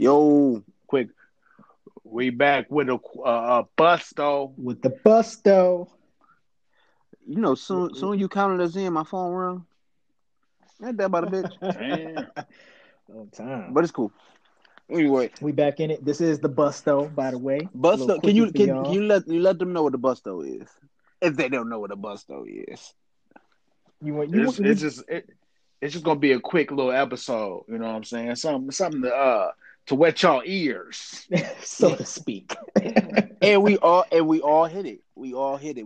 Yo, quick, we back with a busto. With the busto. You know, soon you counted us in. My phone rung. Ain't that about a bitch? Damn. Time. But it's cool. Anyway, we back in it. This is the busto, by the way. Busto. Can you let them know what the busto is? If they don't know what a busto is, it's just gonna be a quick little episode. You know what I'm saying? Something to wet y'all ears, so to speak. and we all hit it. We all hit it.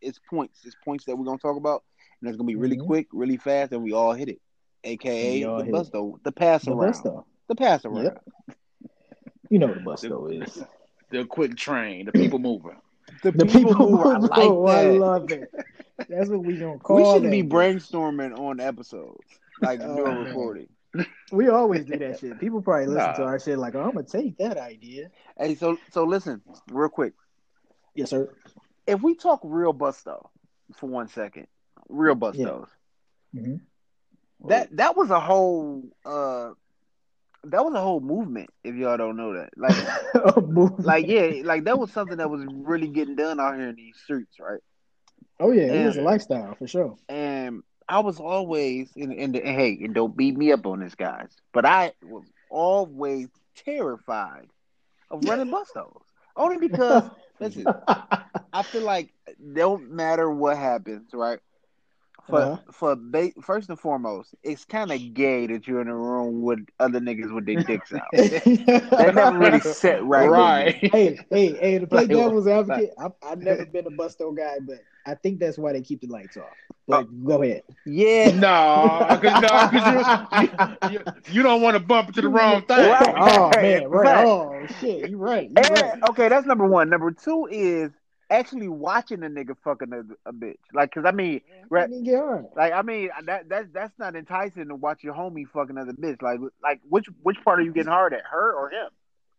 It's points that we're gonna talk about, and it's gonna be really quick, really fast, and we all hit it. AKA the busto, the pass around. The pass around. Yep. You know what the busto is. The quick train, the people mover. The people mover. I love it. That's what we gonna call it. We should be brainstorming on episodes, like during recording. We always do that shit. People probably listen to our shit like, oh, I'm gonna take that idea. Hey, so listen, real quick. Yes, sir. If we talk real busto for 1 second, real bustos. Yeah. Mm-hmm. That was a whole movement, if y'all don't know that. Like that was something that was really getting done out here in these streets, right? Oh yeah, it was a lifestyle for sure. And I was always and don't beat me up on this, guys, but I was always terrified of running bustos. Only because listen, I feel like don't matter what happens, right? First and foremost, it's kind of gay that you're in a room with other niggas with their dicks out. That never really set right. Hey, to play devil's advocate, I've never been a busto guy, but I think that's why they keep the lights off. But go ahead. Yeah. No, because you don't want to bump into the wrong thing. Right. Oh, man, right. Oh, shit, you're right. You're right. Okay, that's number one. Number two is actually watching a nigga fucking a bitch, like, cause I mean, right? Like, I mean, that's not enticing to watch your homie fucking another bitch. Like which part are you getting hard at, her or him?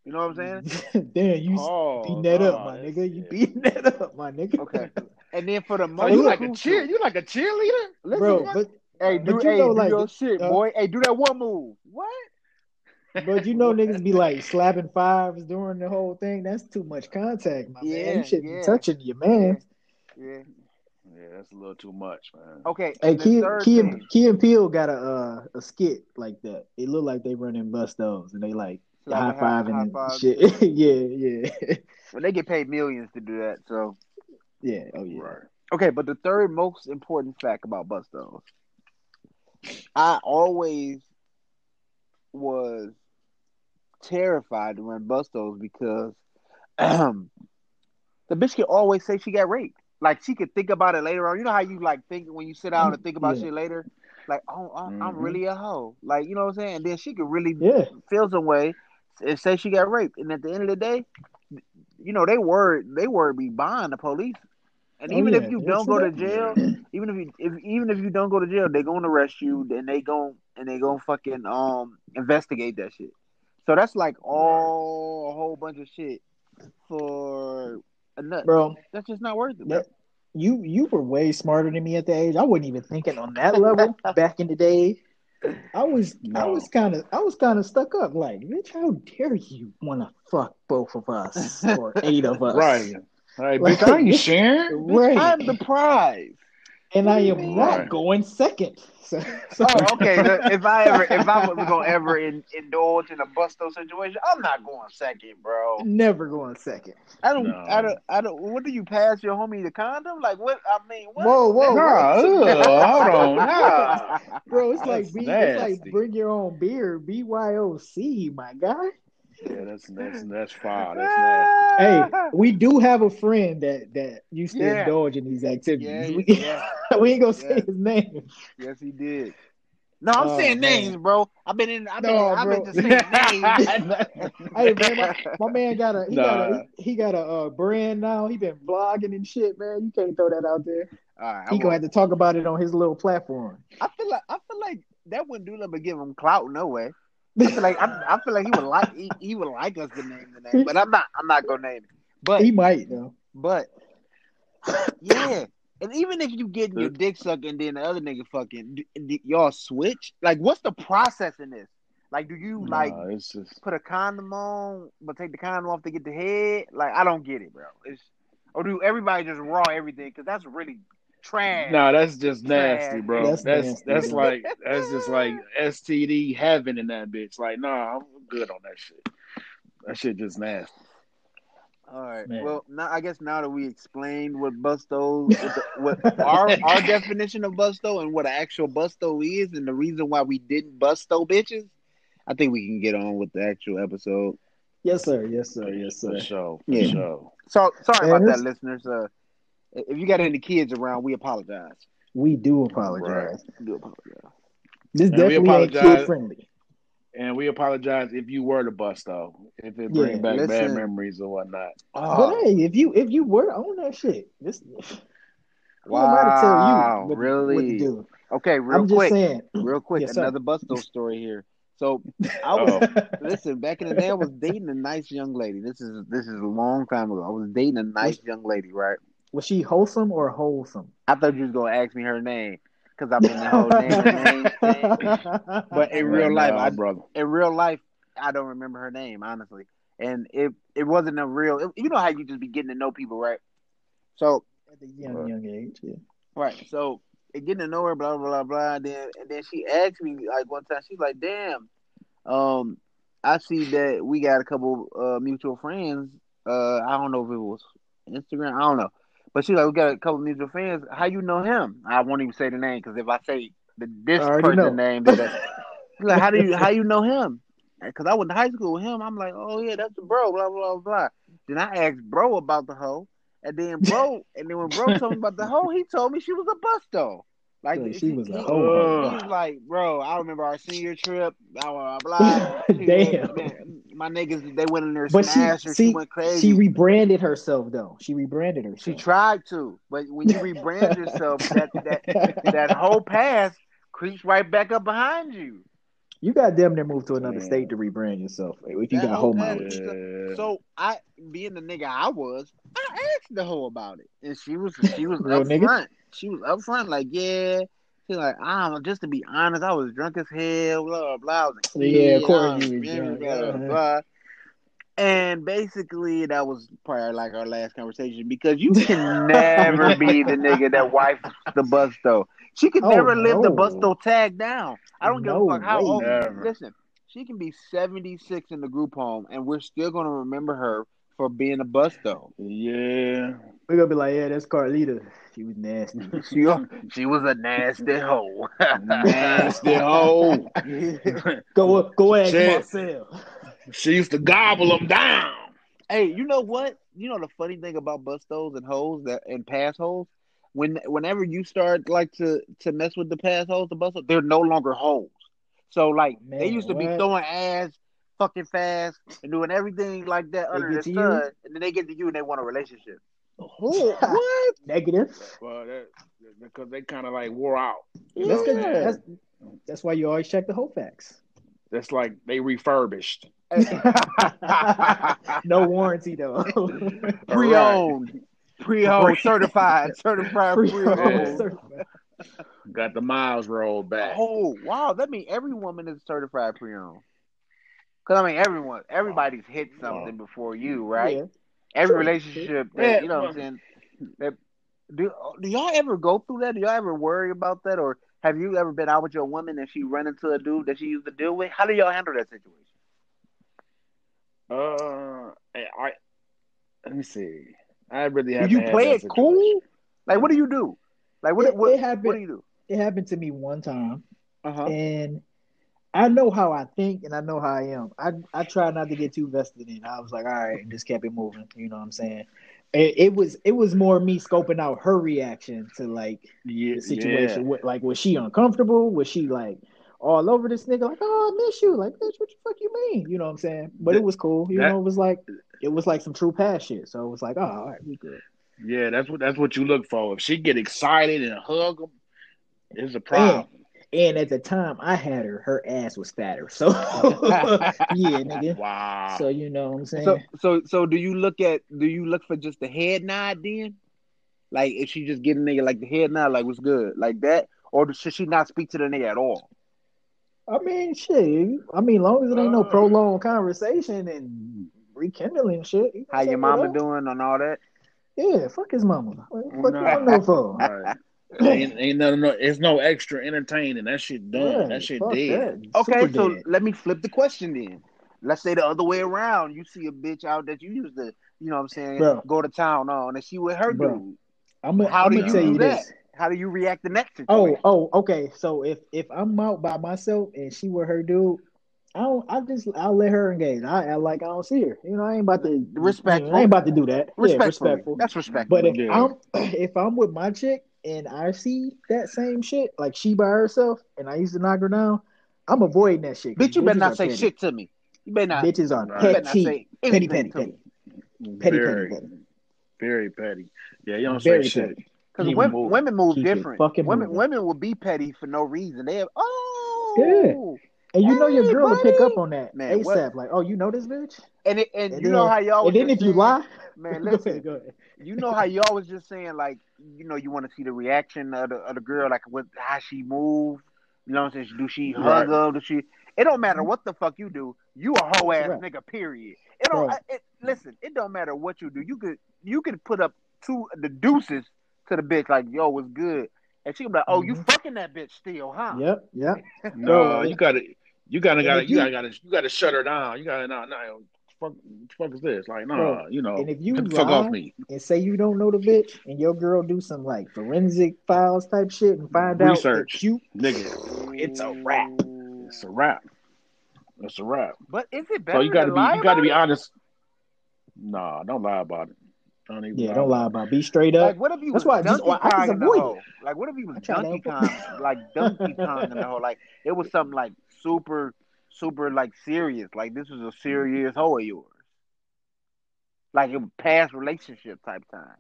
You know what I'm saying? Damn, you beating that up, my nigga. Okay. And then for the most, you like a cheerleader, listen, bro. But do your shit, boy. Hey, do that one move. What? But you know niggas be like slapping fives during the whole thing. That's too much contact, my man. You shouldn't be touching your man. Yeah, that's a little too much, man. Okay. Hey, Key and Peele got a skit like that. It looked like they running bustos and they like high five and shit. yeah. Well, they get paid millions to do that, so yeah. Oh yeah. Right. Okay, but the third most important fact about bustos, I always was terrified to run bustos because the bitch could always say she got raped. Like, she could think about it later on. You know how you like think when you sit down and think about shit later? Like, oh, I'm really a hoe. Like, you know what I'm saying? And then she could really feel some way and say she got raped. And at the end of the day, you know, they were behind the police. And even if you don't go to jail, even if you don't go to jail, they're gonna arrest you. Then they gonna fucking investigate that shit. So that's like a whole bunch of shit for a nut, bro. That's just not worth it. Bro. You were way smarter than me at that age. I wasn't even thinking on that level back in the day. I was kind of stuck up. Like, bitch, how dare you want to fuck both of us or 8 of us? Right. All right, bitch, I ain't sharing. Right. I'm the prize, and I am not going second. So. Oh, okay. If I was gonna ever indulge in a busto situation, I'm not going second, bro. Never going second. I don't. What do you pass your homie the condom? Like what? I mean, what? Whoa. Hold on, bro. It's like bring your own beer, BYOC, my guy. Yeah, that's foul. That's nasty. Hey, we do have a friend that used to indulge in these activities. Yeah, we ain't gonna say his name. Yes, he did. No, I'm saying names, bro. I've been saying names. Hey, man, my man got a brand now. He been blogging and shit, man. You can't throw that out there. All right, he gonna have to talk about it on his little platform. I feel like that wouldn't do nothing but give him clout, no way. I feel like he would like us to name the name, but I'm not gonna name it. But he might though. But yeah, and even if you get your dick sucked and then the other nigga fucking, y'all switch. Like, what's the process in this? Like, do you put a condom on but take the condom off to get the head? Like, I don't get it, bro. It's or do everybody just raw everything? Because that's really trash. No, that's just nasty, bro. That's like that's just like STD heaven in that bitch. Like, nah, I'm good on that shit. That shit just nasty. All right. Man. Well, now I guess now that we explained what busto, what our definition of busto and what an actual busto is, and the reason why we didn't busto bitches, I think we can get on with the actual episode. Yes, sir. Yes, sir. Yes, sir. For sure. Sorry about that, listeners. If you got any kids around, we apologize. We do apologize. Right. We do apologize. This and definitely ain't kid friendly. And we apologize if you were the busto, if it brings back bad memories or whatnot. But hey, if you were on that shit, this wow, tell you really? What to do. Okay, real quick, yes, another busto story here. So I was listen. Back in the day, I was dating a nice young lady. This is a long time ago. I was dating a nice young lady, right? Was she wholesome or wholesome? I thought you was gonna ask me her name. Because I've been the whole name. But in real life, I don't remember her name, honestly. And it wasn't a real... you know how you just be getting to know people, right? So... At the young age, yeah. Right. So, getting to know her, blah, blah, blah, blah. And then she asked me, like, one time, she's like, damn, I see that we got a couple mutual friends. I don't know if it was Instagram. I don't know. But she's like, we got a couple of mutual fans. How you know him? I won't even say the name because if I say this person's name, like, how you know him? Because I went to high school with him. I'm like, oh yeah, that's the bro. Blah blah blah. Then I asked bro about the hoe, and then when bro told me about the hoe, he told me she was a busto. Like so she was a hoe. He was like, bro, I remember our senior trip. Blah blah blah. Damn. My niggas, they went in there, smashed her. She went crazy. She rebranded herself, though. She tried to, but when you rebrand yourself, that whole past creeps right back up behind you. You got damn near moved to another state to rebrand yourself if you got whole mileage. So I, being the nigga I was, I asked the hoe about it, and she was upfront. She was upfront, like yeah. She's like, just to be honest, I was drunk as hell, blah, blah, blah. Yeah, of course you was drunk. Blah, blah, blah. And basically, that was probably like our last conversation because you can never be the nigga that wipes the busto. She could never live the busto tag down. I don't give a fuck how old. Listen, she can be 76 in the group home, and we're still going to remember her for being a busto. Yeah. We're going to be like, yeah, that's Carlita. She was nasty. She was a nasty hoe. Go ask Marcel. She used to gobble them down. Hey, you know what? You know the funny thing about bustos and hoes and pass hoes? Whenever you start like to mess with the pass hoes, the bustos, they're no longer hoes. So like they used to be throwing ass fucking fast and doing everything like that under the sun, and then they get to you and they want a relationship. Oh, what? Negative. Well, because they kind of like wore out. Yeah. That's why you always check the whole facts. That's like they refurbished. No warranty though. Pre-owned, certified pre-owned. Got the miles rolled back. Oh wow, that means every woman is certified pre-owned. Because I mean, everybody's hit something before you, right? Yeah. Every relationship, that, you know what I'm saying? That, do y'all ever go through that? Do y'all ever worry about that? Or have you ever been out with your woman and she run into a dude that she used to deal with? How do y'all handle that situation? Let me see. I really haven't. Do you play it cool? Like, what do you do? Like, what do you do? It happened to me one time. Uh-huh. And I know how I think and I know how I am. I try not to get too vested in. I was like, all right, and just kept it moving. You know what I'm saying? It was more me scoping out her reaction to like the situation. Yeah. Like, was she uncomfortable? Was she like all over this nigga? Like, oh, I miss you. Like, bitch, what the fuck you mean? You know what I'm saying? But it was cool. You know, it was like some true past shit. So it was like, oh, all right, we good. Yeah, that's what you look for. If she get excited and hug him, it's a problem. Yeah. And at the time I had her ass was fatter. So yeah, nigga. Wow. So you know what I'm saying. So do you look for just the head nod then? Like if she just get a nigga like the head nod, like what's good, like that, or should she not speak to the nigga at all? I mean, shit. I mean, long as it ain't no prolonged conversation and rekindling shit. You how your mama doing and all that? Yeah, fuck his mama. What the fuck you want to know for? Right. ain't nothing. No, it's no extra entertaining. That shit done. Yeah, that shit dead. That. Okay, so dead. Let me flip the question then. Let's say the other way around. You see a bitch out that you used to, you know what I'm saying, bro, go to town on, and she with her dude. How do you tell you this? How do you react the next situation? Oh, okay. So if I'm out by myself and she with her dude, I'll let her engage. I don't see her. You know, I ain't about to respect. I ain't about to do that. Respectful. That's respectful. But if I'm with my chick and I see that same shit, like she by herself, and I used to knock her down, I'm avoiding that shit. Bitch, you better not say shit to me. You better not. Bitches are petty. Very petty. Yeah, you don't say shit. Because women move different. Women will be petty for no reason. They have, and you know your girl will pick up on that ASAP. What? Like, oh, you know this bitch? And you know how y'all. And then if you lie, man, listen. Go ahead. You know how y'all was just saying, like, you know, you want to see the reaction of the girl, like how she move. You know what I'm saying? Do she hug up? Do she? It don't matter what the fuck you do. You a hoe ass nigga. Period. It don't. Listen. It don't matter what you do. You could put up the deuces to the bitch, like, yo, what's good? And she gonna be like, oh, you fucking that bitch still, huh? Yep. No, you gotta shut her down. You gotta fuck is this? Like, bro, you know. And if you fuck off me and say you don't know the bitch, and your girl do some like forensic files type shit and find out that you, nigga, it's a wrap. It's a wrap. It's a wrap. But is it better? So you gotta be honest. Nah, don't lie about it. Don't lie about it. Be straight up. Like, what if you was donkey in the hole? Like, what if you was donkey in the hole? Like, it was something like super, super like serious. Like, this is a serious hole of yours. Like, it was past relationship type time.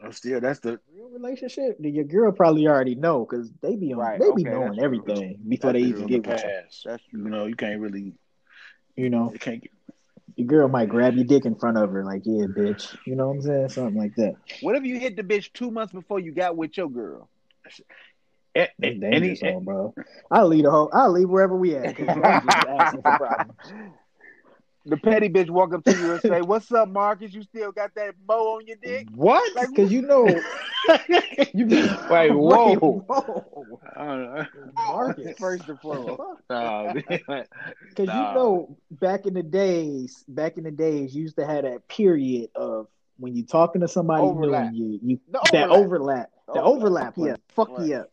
That's the real relationship. Your girl probably already know because they be on. Right. They be knowing everything before they even get with you. That's true. You know, you can't really. You know, you can't get. Your girl might grab your dick in front of her, like, yeah, bitch. You know what I'm saying? Something like that. What if you hit the bitch 2 months before you got with your girl? It's dangerous, bro. I'll leave wherever we at. The petty bitch walk up to you and say, what's up, Marcus? You still got that bow on your dick? What? Because you know. Wait, whoa. Marcus, first and foremost. Because you know, back in the days, you used to have that period of when you're talking to somebody overlap. You up.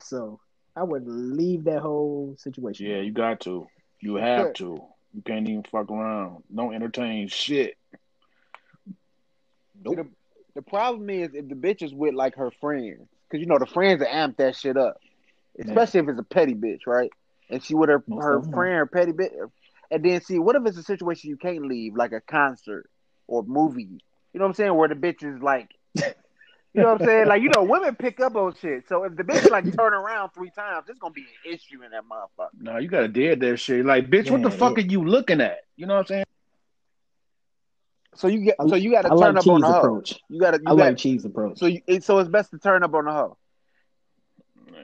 So I would leave that whole situation. Yeah, you got to. You have to. You can't even fuck around. Don't entertain shit. Nope. The problem is if the bitch is with like her friends, because you know the friends that amp that shit up, especially if it's a petty bitch, right? And she with her friend, her petty bitch, and then see what if it's a situation you can't leave, like a concert or movie, you know what I'm saying? Where the bitch is like, you know what I'm saying? Like, you know, women pick up on shit. So if the bitch like turn around 3 times, it's gonna be an issue in that motherfucker. No, you gotta dead that shit. Like, bitch, what the fuck are you looking at? You know what I'm saying? So you got to turn up on the hoe. I like cheese approach. So it's best to turn up on the hoe.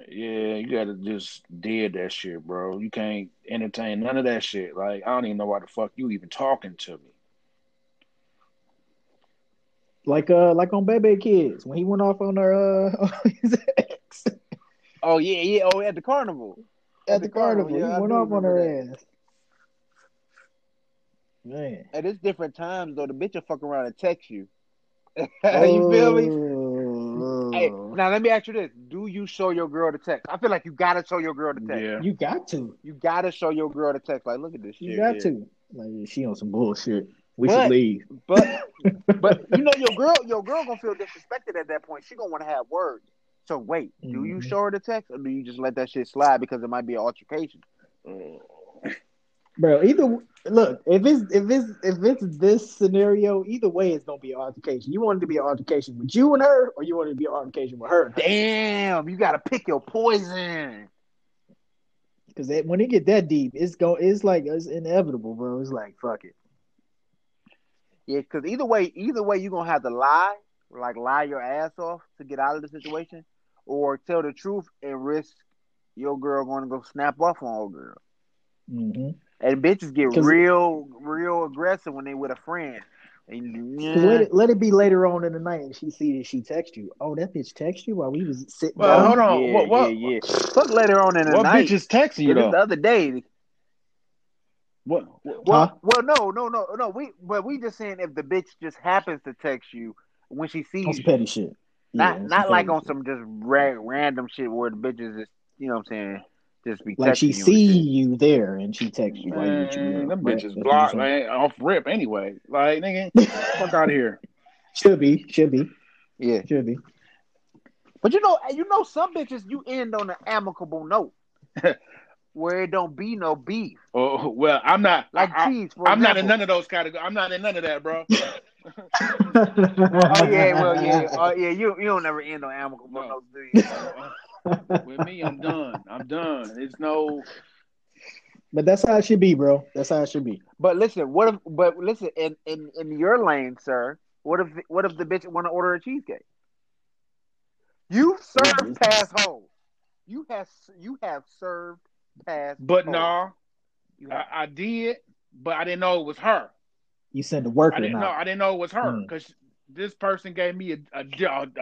Yeah, you got to just dead that shit, bro. You can't entertain none of that shit. Like, I don't even know why the fuck you even talking to me. Like on Bebe Kids when he went off on her his ex. Oh yeah. Oh, at the carnival. At the carnival, he went off on her ass. Man. At it's different times though, the bitch will fuck around and text you. You feel me? Hey, now let me ask you this: do you show your girl the text? I feel like you gotta show your girl the text. Yeah. You got to. You gotta show your girl the text. Like, look at this. You got to. Like, she on some bullshit. We should leave. But you know your girl gonna feel disrespected at that point. She gonna want to have words. So wait, do you show her the text or do you just let that shit slide because it might be an altercation? Bro, either look, if it's this scenario, either way it's gonna be an altercation. You want it to be an altercation with you and her, or you want it to be an altercation with her? Damn, you gotta pick your poison. Because when it get that deep, it's inevitable, bro. It's like fuck it. Yeah, because either way you're gonna have to lie your ass off to get out of the situation, or tell the truth and risk your girl gonna go snap off on old girl. Mm-hmm. And bitches get real aggressive when they with a friend. And, yeah. Let it be later on in the night, and she see that she text you. Oh, that bitch text you while we was sitting. Well, down. Hold on. Yeah, what? Yeah. Fuck later on in the night. What bitches text you though? The other day. No. We just saying if the bitch just happens to text you when she sees you. Some petty shit. Yeah, not like on some just random shit where the bitches just, you know what I'm saying, just be like texting she see you there and she texts you. Man, like, you know, them bitches blocked, man, off rip anyway. Like, nigga, fuck out of here. Should be. Yeah, should be. But you know, some bitches you end on an amicable note where it don't be no beef. Oh well, I'm not like cheese. I'm not in none of those categories. I'm not in none of that, bro. Oh yeah. You don't never end on amicable notes, do you? With me, I'm done. It's no. But that's how it should be, bro. But listen, in your lane, sir, what if the bitch want to order a cheesecake? You've served past hole. You have served past. But no, I did, but I didn't know it was her. You said the worker. I didn't know it was her because this person gave me a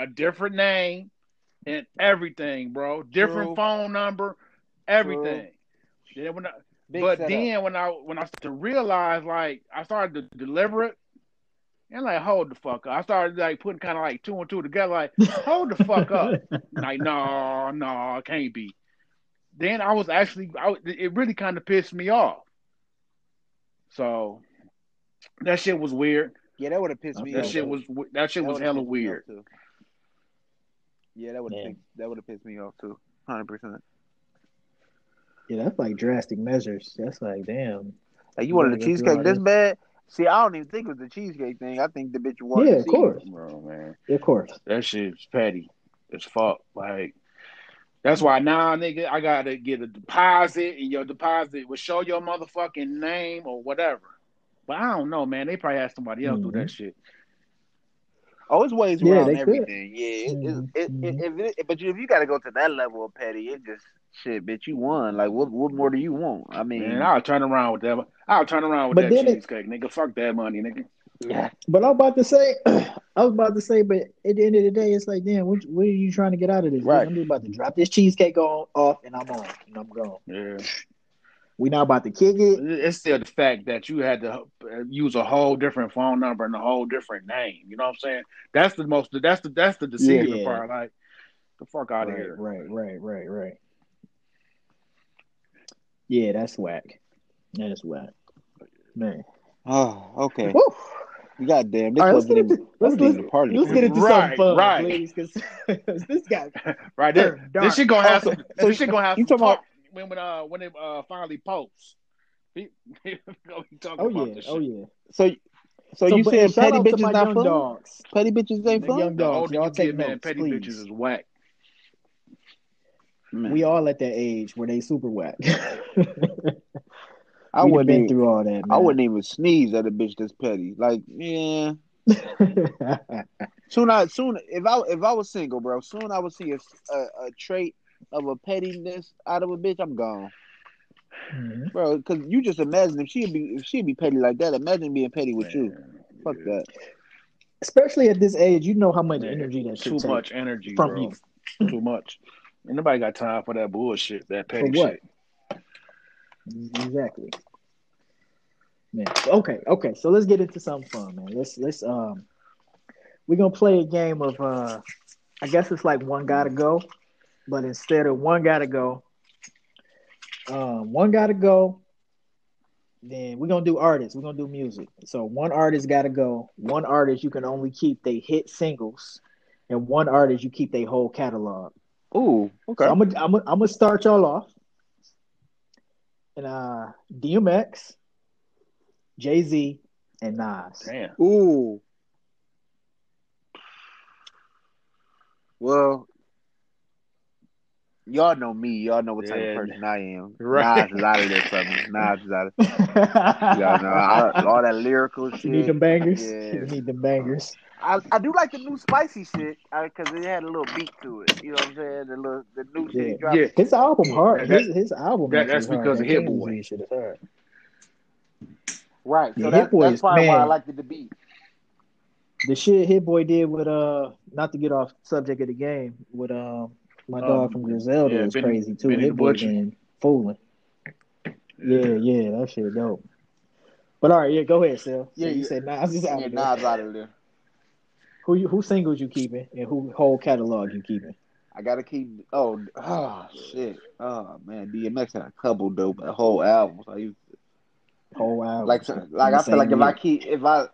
different name and everything, bro. Different phone number, everything. Then when I started to realize, like, I started to deliver it and like hold the fuck up. I started like putting kind of like two and two together, like hold the fuck up. Like no, it can't be. Then I was actually, it really kind of pissed me off. So. That shit was weird. Yeah, that would have pissed me off. That shit was hella weird. Yeah, that would have pissed me off too. 100%. Yeah, that's like drastic measures. That's like, damn. Like you wanted a cheesecake this bad? See, I don't even think it was the cheesecake thing. I think the bitch wanted. Yeah, of course, bro, man. Of course. That shit's petty as fuck. Like that's why now, nigga, I gotta get a deposit, and your deposit will show your motherfucking name or whatever. But I don't know, man. They probably had somebody else do that shit. Oh, it's ways around everything. Could. Yeah, but if you got to go to that level of petty, it just shit, bitch. You won. Like, what more do you want? I mean, man, I'll turn around with that cheesecake, nigga. Fuck that money, nigga. Yeah. But I was about to say, but at the end of the day, it's like, damn, what are you trying to get out of this? Right. I'm just about to drop this cheesecake off, and I'm on, and I'm gone. Yeah. We not about to kick it. It's still the fact that you had to use a whole different phone number and a whole different name. You know what I'm saying? That's the most. That's the deceiving part. Like the fuck out of here. Right. Yeah, that's whack. That is whack, man. Oh, okay. Woo. Goddamn! All right, let's get into something fun, please, because this guy. Right there. This shit gonna have some. So she gonna have. You talking about? When it finally posts, he talking about this shit. So you saying petty bitches not fun? Dogs. Petty bitches ain't fun. Young dogs, y'all take notes, man. Petty bitches is whack. Man. We all at that age where they super whack. I wouldn't been through all that. Man. I wouldn't even sneeze at a bitch that's petty. Like, yeah. soon, if I was single, bro, soon I would see a trait of a pettiness out of a bitch, I'm gone, bro. Because you just imagine if she'd be petty like that. Imagine being petty with you. Fuck that. Especially at this age, you know how much energy that shit takes. Too much energy from you. Too much. And nobody got time for that bullshit. That petty shit. Exactly. Man. Okay. So let's get into something fun, man. Let's we're gonna play a game of I guess it's like one gotta go. But instead of one gotta go, then we're going to do artists. We're going to do music. So one artist got to go. One artist, you can only keep they hit singles. And one artist, you keep they whole catalog. Ooh, okay. So I'm going to start y'all off. And DMX, Jay-Z, and Nas. Damn. Ooh. Well... Y'all know me. Y'all know what type of person I am. Right. Nas is out of there for me. Nas is out of there. Y'all know all that lyrical shit. You need them bangers. Yes. You need them bangers. I do like the new spicy shit because it had a little beat to it. You know what I'm saying? The new shit dropped. Yeah. His album hard. His album. That's because of Hit Boy. Right. So that's probably why I liked it to beat. The shit Hit Boy did with not to get off subject of the game with my dog from Griselda is crazy too. Hit Boy and fooling. Yeah, that shit dope. But all right, go ahead, Sal. Yeah, you said Nas is out of there. Nas out of there. Who singles you keeping and who whole catalog you keeping? I gotta keep. Oh shit. Oh man, DMX had a couple dope whole albums. Like I feel like if I keep if I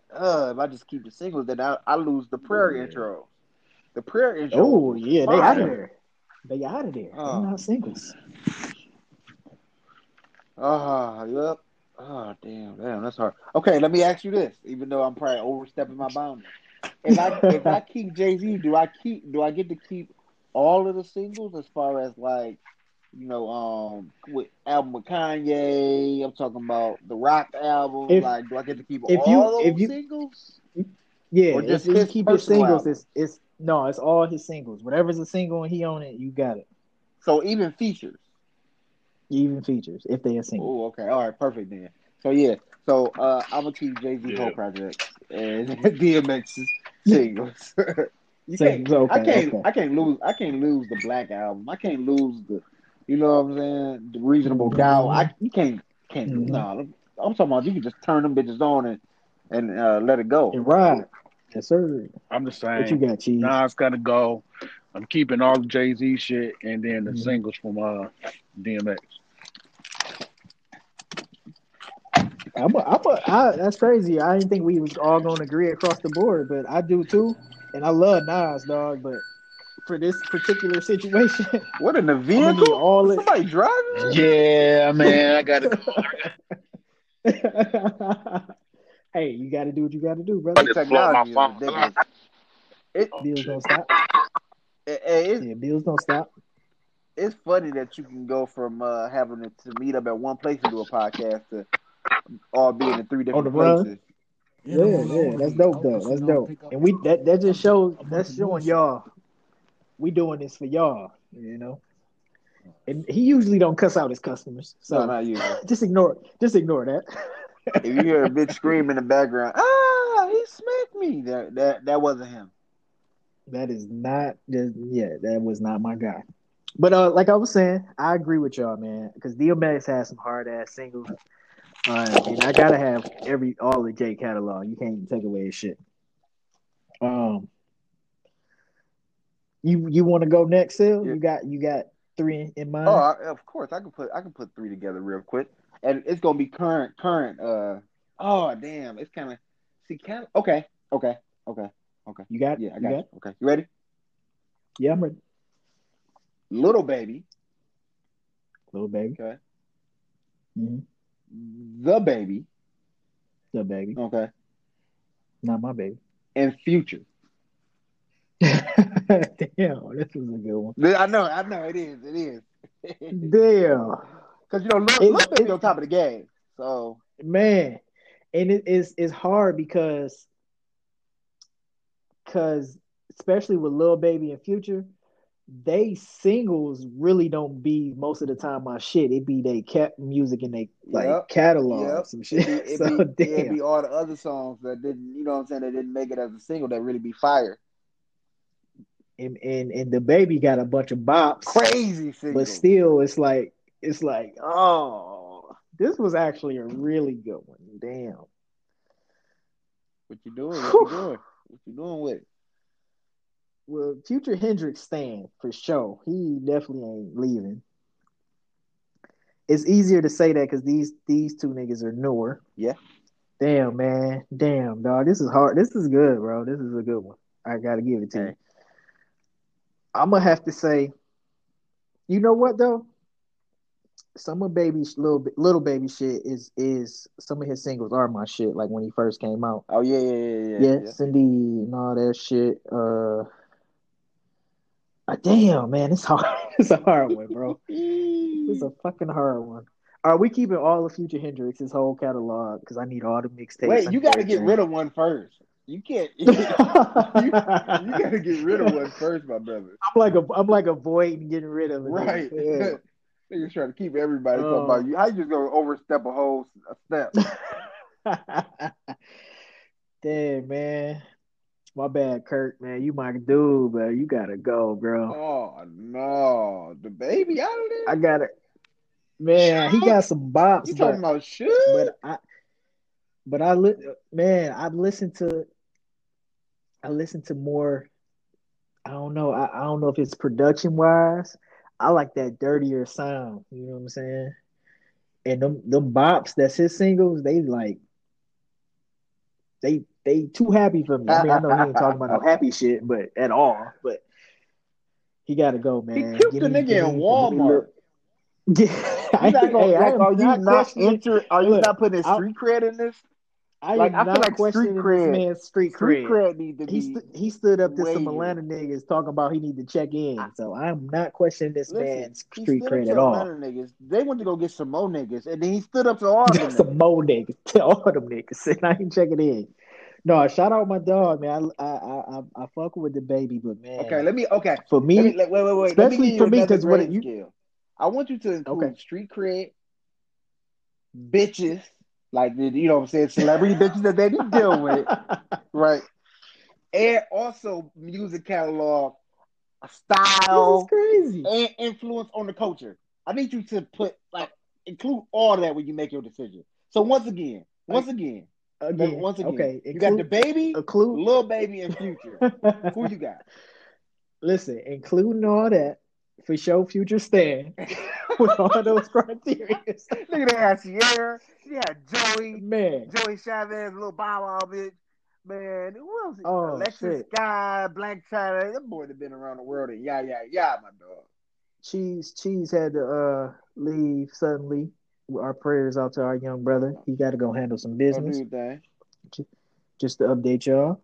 just keep the singles, then I lose the prayer intro. The prayer intro. Oh yeah, they out of there. They out of there. They're not singles. Yep. Oh damn, that's hard. Okay, let me ask you this. Even though I'm probably overstepping my boundaries, if I keep Jay-Z, do I get to keep all of the singles as far as like? You know, with album with Kanye, I'm talking about the Rock album. Do I get to keep all those singles? Yeah, or just his keep his singles. Album? It's all his singles. Whatever's a single and he on it, you got it. So even features. Even features, if they are single. Oh, okay. All right, perfect then. So yeah. So I'm gonna keep Jay-Z whole projects and DMX's singles. I can't lose the Black album. I can't lose the You know what I'm saying? The reasonable doubt. I'm talking about you can just turn them bitches on and let it go. And ride. Yes, sir. I'm just saying. What you got, Chief? Nas gotta go. I'm keeping all the Jay-Z shit and then the singles from DMX. That's crazy. I didn't think we was all gonna agree across the board, but I do too. And I love Nas, dog, but. For this particular situation, what in the vehicle? Somebody driving? Yeah, man, I gotta go. Hey, you gotta do what you gotta do, brother. Bills don't stop. Bills don't stop. It's funny that you can go from having to meet up at one place and do a podcast to all being in three different places. Yeah, that's dope though. That's dope, and we that just shows that's showing y'all. We doing this for y'all, you know. And he usually don't cuss out his customers, so not you. Just ignore that. If you hear a bitch scream in the background, he smacked me. That wasn't him. That is not. That was not my guy. But like I was saying, I agree with y'all, man. Because DMX has some hard ass singles, and I gotta have all the J catalog. You can't even take away his shit. You want to go next, Sil? Yeah. You got three in mind? Oh, of course. I can put three together real quick, and it's gonna be current. Damn, it's kind of. Okay. You got it? Yeah, I got it. Okay, you ready? Yeah, I'm ready. Little baby. Okay. Mm-hmm. The baby. Okay. Not my baby. And Future. Damn, this was a good one. I know, it is. Damn, because you know, Lil Baby on top of the game. So man, and it's hard because especially with Lil Baby and Future, they singles really don't be most of the time my shit. It be they kept music and they catalog some shit. It be all the other songs that didn't, you know what I'm saying, that didn't make it as a single that really be fire. And the baby got a bunch of bops, crazy single. But still, it's like, oh, this was actually a really good one. Damn, what you doing? What you doing with it? Well, Future Hendrix stand for sure. He definitely ain't leaving. It's easier to say that because these two niggas are newer. Yeah. Damn, man. Damn, dog. This is hard. This is good, bro. This is a good one. I gotta give it to you. I'm gonna have to say, you know what though? Some of Baby's little baby shit is some of his singles are my shit. Like when he first came out. Oh yeah. Yes, indeed, and all that shit. Damn, man, it's hard. It's a hard one, bro. It's a fucking hard one. Are we keeping all of Future Hendrix's whole catalog? Because I need all the mixtapes. Wait, you got to get rid of one first. You can't. You got to get rid of one first, my brother. I'm like avoiding getting rid of it. Right. Yeah. You're trying to keep everybody talking about you. How you just gonna overstep a whole step? Damn, man. My bad, Kirk, man. You my dude, but you gotta go, bro. Oh no, the baby out of there. I got it, man. Should? He got some bops. You talking about shit? But I listened to more. I don't know. I don't know if it's production wise. I like that dirtier sound, you know what I'm saying? And them bops, that's his singles, they too happy for me. I mean, I know he ain't talking about no happy shit, but at all. But he gotta go, man. He killed the nigga in Walmart. Yeah, are you not putting street cred in this? I feel like questioning this man's street cred need to be. He stood up to some Atlanta niggas talking about he need to check in. So I'm not questioning this man's street cred at all. Niggas. They went to go get some more niggas, and then he stood up to all them niggas. Some more niggas, to all them niggas, and I ain't checking in. No, shout out my dog, man. I fuck with the baby, but man. Okay. For me, wait. Especially for me, because what you? I want you to include street cred, bitches. Like, you know what I'm saying? Celebrity bitches that they be dealing with. Right. And also music catalog, style, crazy. And influence on the culture. I need you to include all that when you make your decision. So once again. Okay. You got the baby, Lil Baby, and Future. Who you got? Listen, including all that, for sure, Future stand with all those criteria. Look at that, Sierra. She had Joey. Man. Joey Chavez, Lil Bow Wow, bitch. Man, who else? Oh, Alexis Sky, Black China. That boy have been around the world. And yeah, my dog. Cheese had to leave suddenly. Our prayers out to our young brother. He got to go handle some business. Just to update y'all.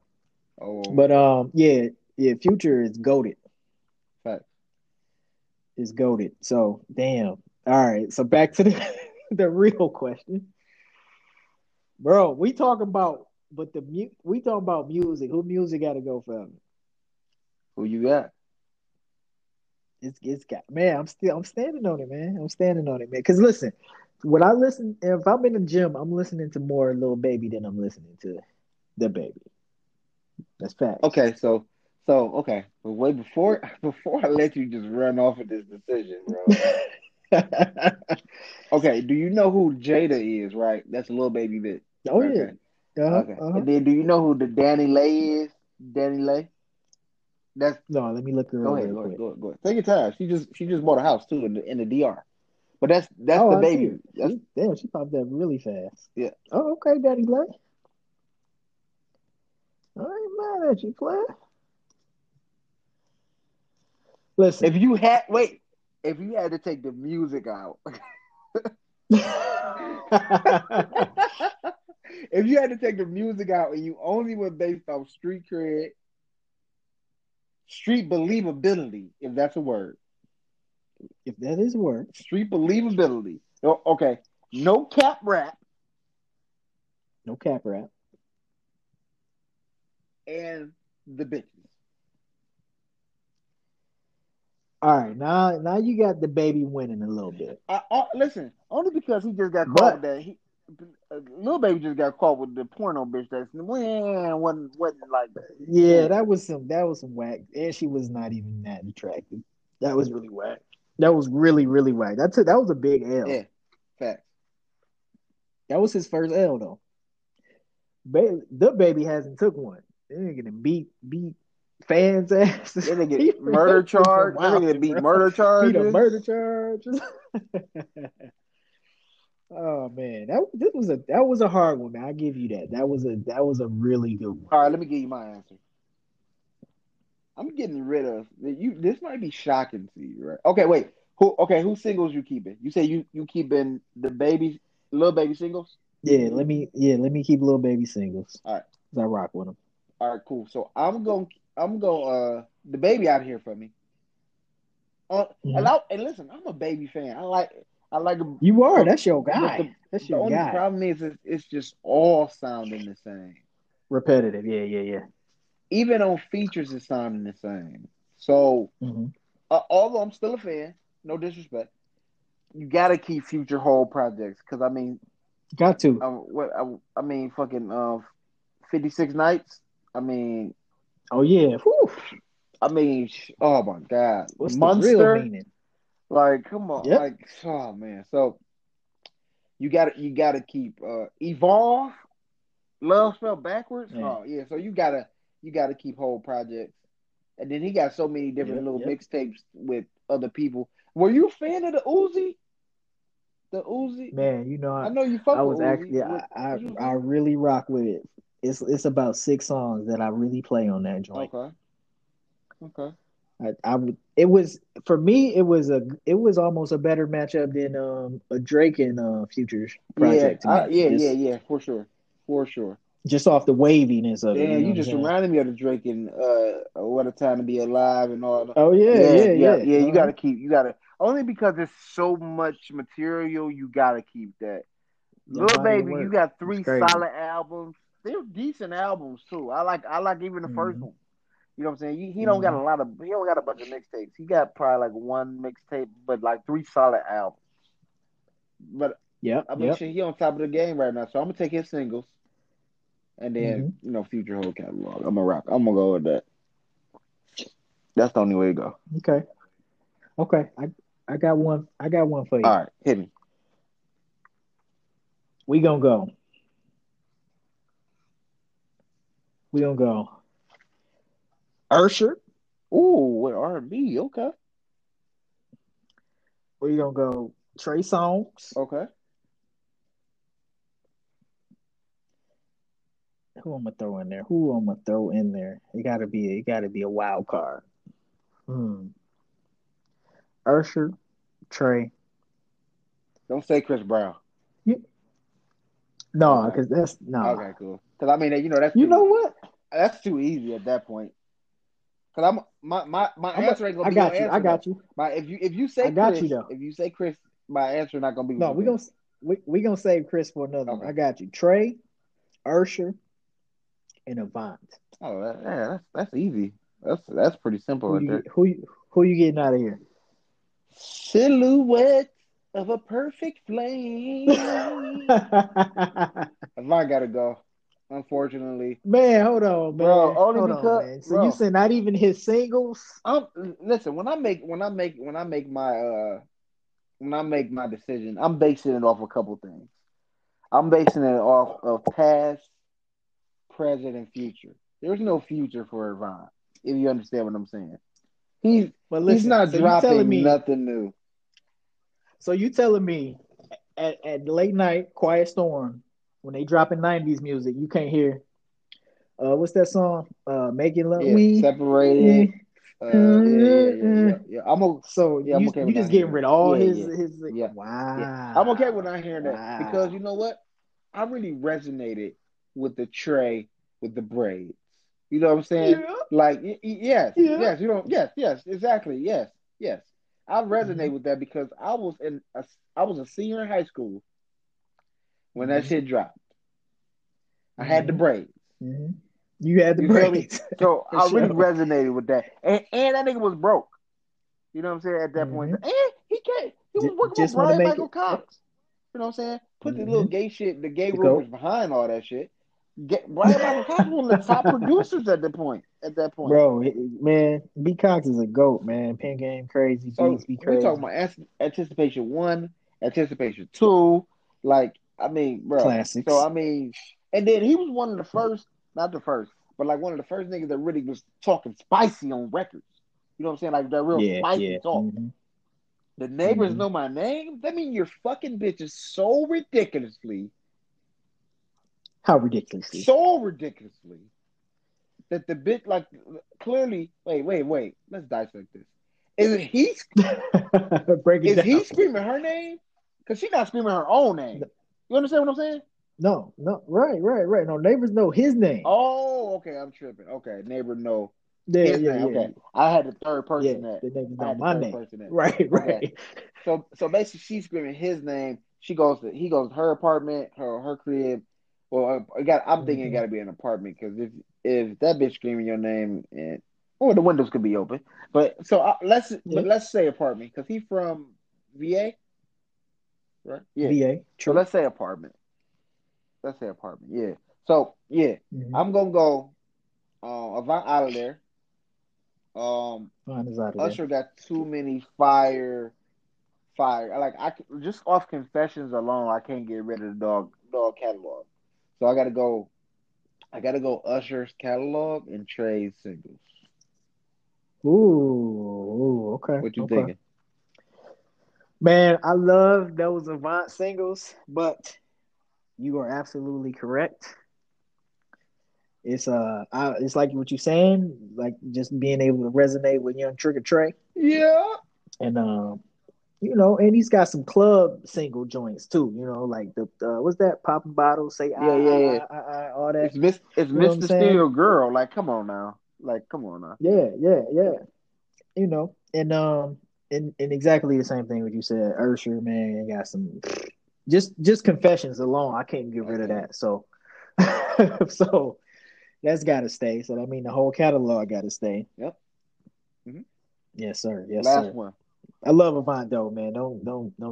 Oh. But, yeah, Future is goated. Is goated. So, damn. All right. So, back to the real question. Bro, we talking about music. Who music got to go for me? Who you got? It's got, man, I'm standing on it, man. Cuz listen, when I listen, if I'm in the gym, I'm listening to more Lil Baby than I'm listening to the baby. That's fact. Okay, so, but wait, before I let you just run off of this decision, bro. Okay, do you know who Jada is, right? That's a Lil Baby bitch. Oh, yeah. Okay. And then do you know who the Danny Lay is? Danny Lay? No, let me look her up. Go ahead. Take your time. She just bought a house, too, in the DR. But that's the baby. Damn, she popped up really fast. Yeah. Oh, okay, Danny Lay. I ain't mad at you, player. Listen, if you had to take the music out, if you had to take the music out and you only were based off street cred, street believability, if that's a word. If that is a word. Street believability. Okay. No cap rap. And the bitches. All right, now you got the baby winning a little bit. Listen, only because he just got caught that Lil Baby just got caught with the porno bitch. That's wasn't like that. Yeah, that was some whack, and she was not even that attractive. That was really whack. That was really, really whack. That was a big L. Yeah, fact. That was his first L though. The baby hasn't took one. They're gonna beat. Fans ass. Then they get murder charge. Then they beat murder charges. Oh man, that was a hard one, man. I give you that. That was a really good one. All right, let me give you my answer. I'm getting rid of you. This might be shocking to you, right? Okay, wait. Whose singles you keeping? You say you keeping the baby, Lil Baby singles? Yeah, let me keep Lil Baby singles. All right, 'cause I rock with them. All right, cool. So I'm gonna the baby out here for me. And listen, I'm a Baby fan. I like. You are. That's your guy. The only problem is it's just all sounding the same. Repetitive. Yeah. Even on features, it's sounding the same. So, although I'm still a fan, no disrespect, you gotta keep Future whole projects because got to. Fucking 56 Nights. Oh yeah. Whew. Oh my God. What's Monster? The real meaning? Like, come on. Yep. Like, oh man. So you gotta keep Evolve. Love Spelled Backwards. Man. Oh yeah. So you gotta keep whole projects. And then he got so many different little mixtapes with other people. Were you a fan of the Uzi? The Uzi? Man, you know, I know you fuck with Uzi. I really rock with it. It's about 6 songs that I really play on that joint. Okay. It was almost a better matchup than a Drake and Future's project. For sure. Just off the waviness of it. Yeah, you just reminded me of the Drake and What a Time to Be Alive and all that. Oh yeah. You gotta keep. You gotta only because there's so much material. You gotta keep that. Lil Baby, you got 3 solid albums. They're decent albums too. I like even the first one. You know what I'm saying? He don't got a lot of. He don't got a bunch of mixtapes. He got probably like 1 mixtape, but like 3 solid albums. But sure he on top of the game right now. So I'm gonna take his singles. And then, Future whole catalog. I'm going to rock. I'm going to go with that. That's the only way to go. Okay. I got one for you. All right. Hit me. We going to go. Usher. Ooh, with R&B. Okay. We going to go Trey Songz. Okay. Who I'm gonna throw in there? It gotta be a wild card. Usher, Trey. Don't say Chris Brown. Yeah. No, because that's no. Okay, cool. Because that's what? That's too easy at that point. Because I'm my answer ain't gonna be. I got you. If you say Chris, my answer not gonna be. No, we gonna save Chris for another. Okay. I got you, Trey, Usher. And Avant. Oh, that's easy. That's pretty simple right there. Who you getting out of here? Silhouette of a perfect flame. Avant gotta go. Unfortunately, man. Hold on, man. Bro, only because. So you said not even his singles. Listen, when I make my decision, I'm basing it off a couple things. I'm basing it off of past, present, and future. There's no future for Irvine, if you understand what I'm saying. He's not dropping nothing new. So you telling me at late night, Quiet Storm, when they dropping 90s music, you can't hear what's that song? Making Love. Yeah, Separated. Yeah. I'm okay with you just getting rid of all his. Wow. Yeah. I'm okay with not hearing that because you know what? I really resonated with the Tray, with the braids. You know what I'm saying? Yeah. Like, yes, exactly. I resonate with that because I was a senior in high school when that shit dropped. I had the braids. Mm-hmm. You had the braids. So I really resonated with that. And that nigga was broke. You know what I'm saying? At that point. And he was working with Brian Michael Cox. You know what I'm saying? Put the little gay shit, the gay rumors behind all that shit. Brian Michael Cox was one of the top producers at that point. Bro, man, B. Cox is a GOAT, man. Pen Game crazy. So beats be crazy. We talking about Anticipation 1, Anticipation 2. Like, bro. Classics. So, and then he was one of the first, not the first, but like one of the first niggas that really was talking spicy on records. You know what I'm saying? Like, that real spicy talk. Mm-hmm. The neighbors know my name? That means your fucking bitch is so ridiculously. How ridiculously? So ridiculously that the bitch, like, clearly. Wait. Let's dissect this. Is he screaming her name? Because she's not screaming her own name. You understand what I'm saying? No. Right. No, neighbors know his name. Oh, okay. I'm tripping. Okay, neighbor know Yeah. I had the third person that. The name is not my name. Right. Okay. So basically, she's screaming his name. He goes to her apartment, her crib. Well, I'm thinking it got to be an apartment because if that bitch screaming your name, or the windows could be open. But so let's say apartment because he's from VA, right? Yeah, VA. True. So let's say apartment. Yeah. So yeah, I'm gonna go. Avant out of there. Usher got too many fire. Like just off confessions alone, I can't get rid of the dog catalog. So I gotta go Usher's catalog and Trey's singles. Ooh, okay. What you thinking? Man, I love those Avant singles, but you are absolutely correct. It's it's like what you're saying, like just being able to resonate with Young Trick or Trey. Yeah, and and he's got some club single joints too. You know, like the what's that? Popping bottles, say I, all that. It's Mr. Steel Girl. Like, come on now. Yeah. You know, and and exactly the same thing what you said, Usher. Man, got some just confessions alone. I can't get rid of that. So, so. That's got to stay. So, I mean, the whole catalog got to stay. Yep. Mm-hmm. Yes, sir. Last one. I love Avant, though, man. Don't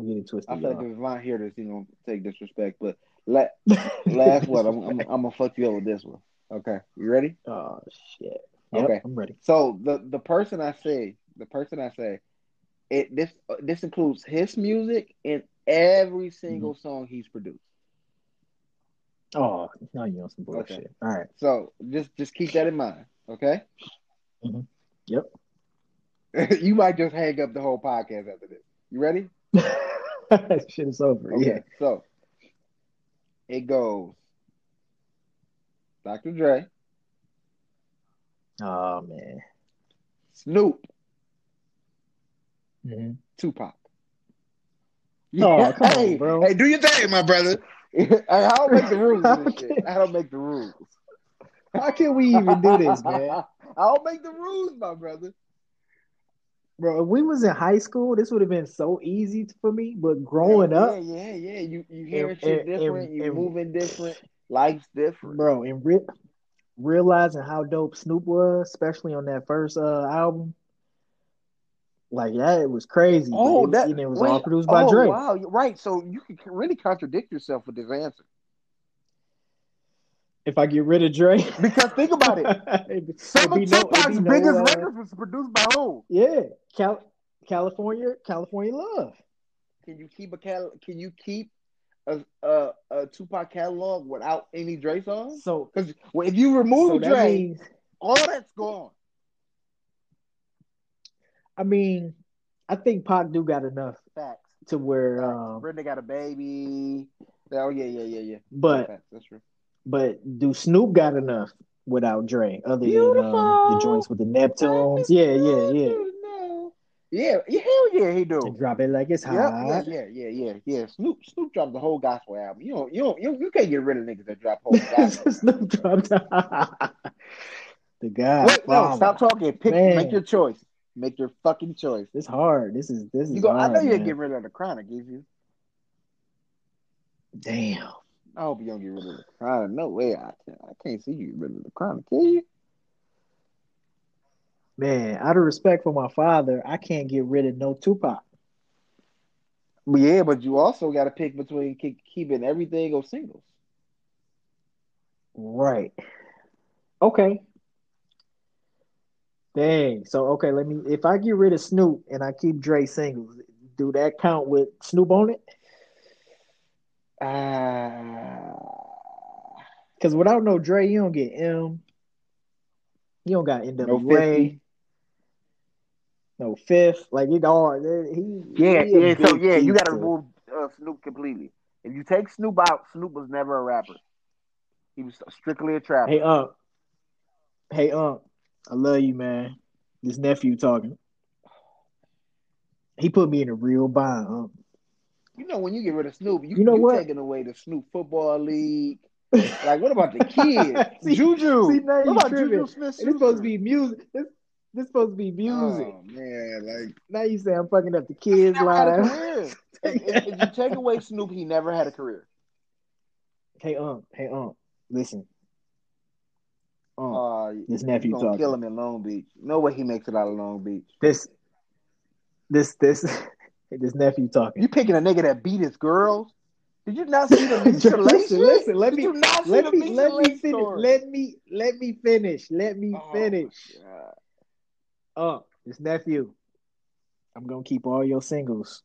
get it twisted. I feel like if Avant hear this, he's going to take disrespect. But last one. I'm going to fuck you up with this one. Okay. You ready? Oh, shit. Yep, okay. I'm ready. So, the person I say, it this includes his music and every single song he's produced. Oh, now you're on some bullshit. Okay. All right. So just keep that in mind, okay? Mm-hmm. Yep. You might just hang up the whole podcast after this. You ready? Shit is over. Okay. Yeah. So it goes Dr. Dre. Oh, man. Snoop. Mm-hmm. Tupac. Oh, come on, bro. Hey, do your thing, my brother. I don't make the rules. I don't make the rules. How can we even do this, man? I don't make the rules, my brother. Bro, if we was in high school, this would have been so easy for me. But growing up, you hear shit different, you moving different, life's different, bro. And realizing how dope Snoop was, especially on that first album. Like that, it was crazy. Oh, it was all produced by Dre. Wow, right. So you can really contradict yourself with this answer. If I get rid of Dre, because think about it, some of Tupac's biggest records was produced by who? Yeah, California Love. Can you keep a Tupac catalog without any Dre songs? So, because if you remove Dre, all that's gone. I mean, I think Pac do got enough facts to where Brenda got a baby. Oh yeah. But that's true. But do Snoop got enough without Dre? Other than the joints with the Neptunes? Yeah. No. Yeah, hell yeah, he do. And drop it like it's hot. Yeah. Snoop dropped the whole gospel album. You can't get rid of niggas that drop whole gospel. Snoop dropped the guy. Wait, no, stop talking. Make your choice. Make your fucking choice. It's hard. This is hard. I know you're getting rid of the Chronic, is you? Damn. I hope you don't get rid of the Chronic. No way. I can't see you get rid of the Chronic, can you? Man, out of respect for my father, I can't get rid of no Tupac. Yeah, but you also got to pick between keeping everything or singles. Right. Okay. Dang. So, okay, if I get rid of Snoop and I keep Dre singles, do that count with Snoop on it? Because without no Dre, you don't get M. You don't got NWA. No Fifth. Like, it all. You got to remove Snoop completely. If you take Snoop out, Snoop was never a rapper. He was strictly a trapper. Hey, I love you, man. This nephew talking. He put me in a real bind. When you get rid of Snoop, you're taking away the Snoop Football League. Like, what about the kids? See, Juju. See, what about Juju Smith-Schuster? It's supposed to be music. This supposed to be music. Oh, man. Like, now you say I'm fucking up the kids' lives. If you take away Snoop, he never had a career. Hey, listen. This nephew talking. Kill him in Long Beach. No way he makes it out of Long Beach. This nephew talking. You picking a nigga that beat his girls? Did you not see the mutilation? Listen, let me finish. This nephew. I'm gonna keep all your singles.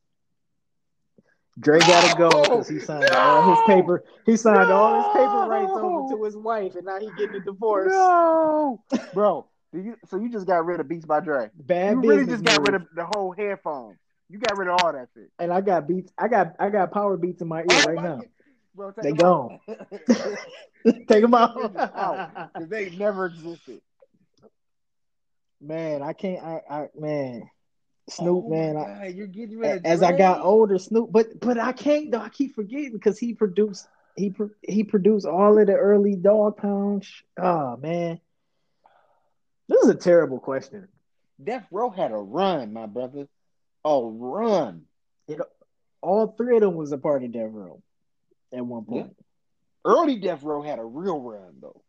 Dre gotta go because he signed all his paper. He signed all his paper rights over to his wife, and now he getting a divorce. No, bro. So you just got rid of Beats by Dre. Bad. You really just got rid of the whole headphone. You got rid of all that shit. And I got beats. I got power beats in my ear right now. Bro, they gone. Take them out. They never existed. Man, I can't. Man. Snoop, man. You're getting rid. As I got older, Snoop, but I can't though. I keep forgetting because he produced. He produced all of the early Dog Pound. Oh man, this is a terrible question. Death Row had a run, my brother. All three of them was a part of Death Row at one point. Yeah. Early Death Row had a real run though.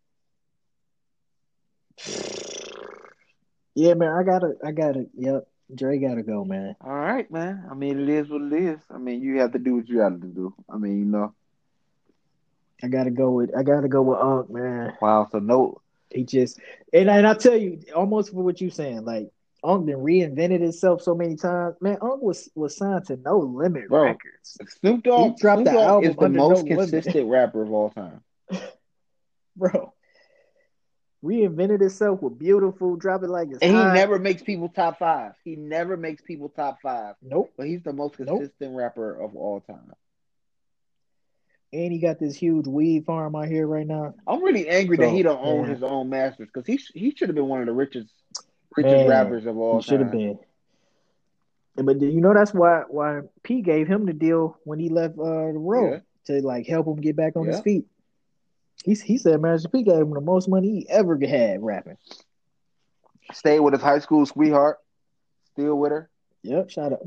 Yeah, man, I gotta. Yep, Dre gotta go, man. All right, man. I mean, it is what it is. I mean, you have to do what you have to do. I mean, you know. I gotta go with Unc, man. Wow. So no, he just and I tell you, almost for what you saying, like. Unk then reinvented itself so many times. Man, Unk was signed to No Limit Records. Snoop Dogg is the most consistent rapper of all time. Bro. Reinvented itself with Beautiful, Drop It Like It's Hot. And he never makes people top five. Nope. But he's the most consistent rapper of all time. And he got this huge weed farm out here right now. I'm really angry that he don't own his own masters because he should have been one of the richest rappers of all time. Should have been. But you know that's why P gave him the deal when he left the road to like help him get back on his feet. He said Master P gave him the most money he ever had rapping. Stayed with his high school sweetheart. Still with her. Yep, shout out.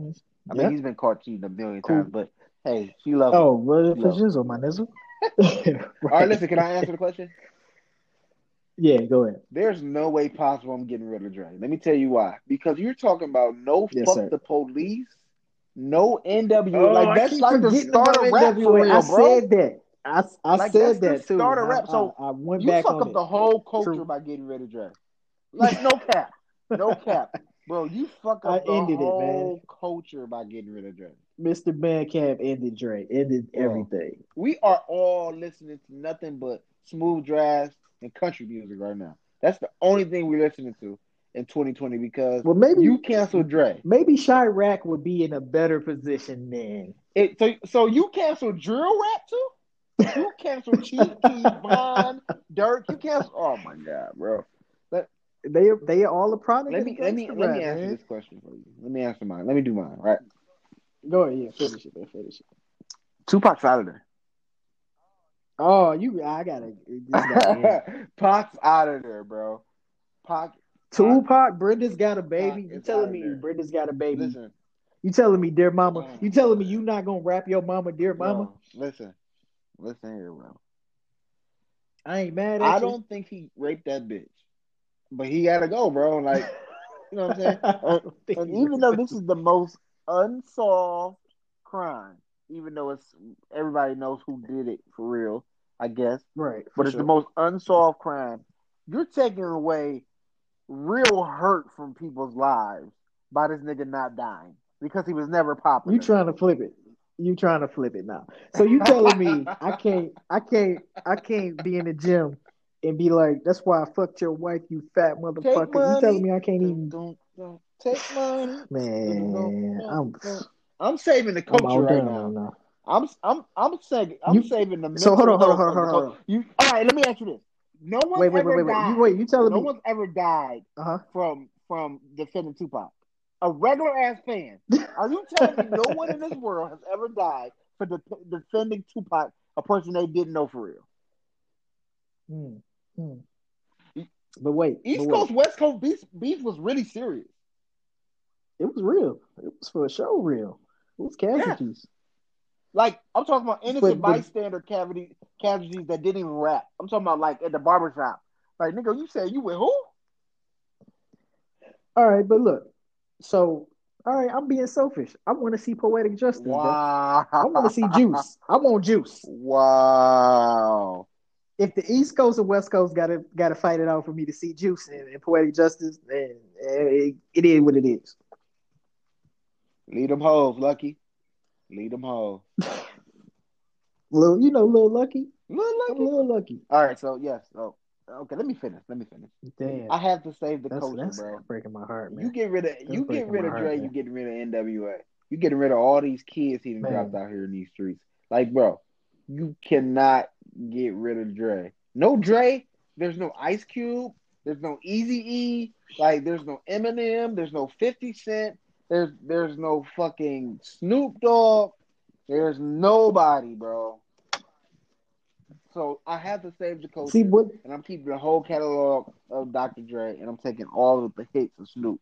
I mean he's been caught cheating a million times, but hey, she loves him. Oh, brother, for Jizzle, my nizzle. All right, listen, can I answer the question? Yeah, go ahead. There's no way possible I'm getting rid of Dre. Let me tell you why. Because you're talking about the police, no NWA. That's like the start of rap. I said that. I said that too. Start of rap. So I went back on it. You fuck up the whole culture by getting rid of Dre. Like no cap, bro. You fuck up the whole culture by getting rid of Dre. Mr. Bandcamp ended Dre. Ended everything. We are all listening to nothing but smooth drives. And country music right now. That's the only thing we're listening to in 2020 because maybe you canceled Dre. Maybe Chirac would be in a better position then. So you canceled drill rap too? You canceled Chief Keef, Von, Dirk. You canceled. Oh my God, bro! They are all a product. Let me answer this question for you. Let me answer mine. Let me do mine. Right? Go ahead. Yeah, finish it. Tupac's out of there. Oh, I gotta Pac's out of there, bro. Tupac, Brenda's got a baby. You telling me Brenda's got a baby? Listen, you telling me, dear mama? Man, you telling me you not gonna rap your mama, dear mama? No, listen here, bro. I ain't mad at you. I don't think he raped that bitch, but he gotta go, bro. Like, you know what I'm saying? and even though this is the most unsolved crime. Even though it's everybody knows who did it for real, I guess. Right. But it's the most unsolved crime. You're taking away real hurt from people's lives by this nigga not dying because he was never popular. You trying to flip it now. So you telling me I can't be in the gym and be like, that's why I fucked your wife, you fat motherfucker. You telling me I can't even don't take money. Man, I'm saving the culture right now. I'm saving the. So hold on. All right, let me ask you this. No one died. You telling me? No one's ever died from defending Tupac. A regular ass fan. Are you telling me no one in this world has ever died for defending Tupac, a person they didn't know for real? Mm. Mm. But wait, East Coast, West Coast beef was really serious. It was real. It was for sure real. It was casualties. Yeah. Like, I'm talking about innocent bystander casualties that didn't even rap. I'm talking about, like, at the barbershop. Like, nigga, you said you with who? All right, but look. So, all right, I'm being selfish. I want to see poetic justice. Wow. Bro. I want to see juice. I want juice. Wow. If the East Coast and West Coast gotta fight it out for me to see juice and poetic justice, then it is what it is. Lead them hoes, Lucky. Lead them hoes. Little Lucky. Little Lucky. All right, so yes. Oh, okay, let me finish. Damn. I have to save the coach, bro. Breaking my heart, man. You get rid of Dre, you getting rid of NWA. You getting rid of all these kids he dropped out here in these streets. Like, bro, you cannot get rid of Dre. No Dre. There's no Ice Cube. There's no Eazy-E. Like, there's no Eminem. There's no 50 Cent. There's no fucking Snoop Dogg. There's nobody, bro. So I have to save the culture. And I'm keeping the whole catalog of Dr. Dre, and I'm taking all of the hits of Snoop.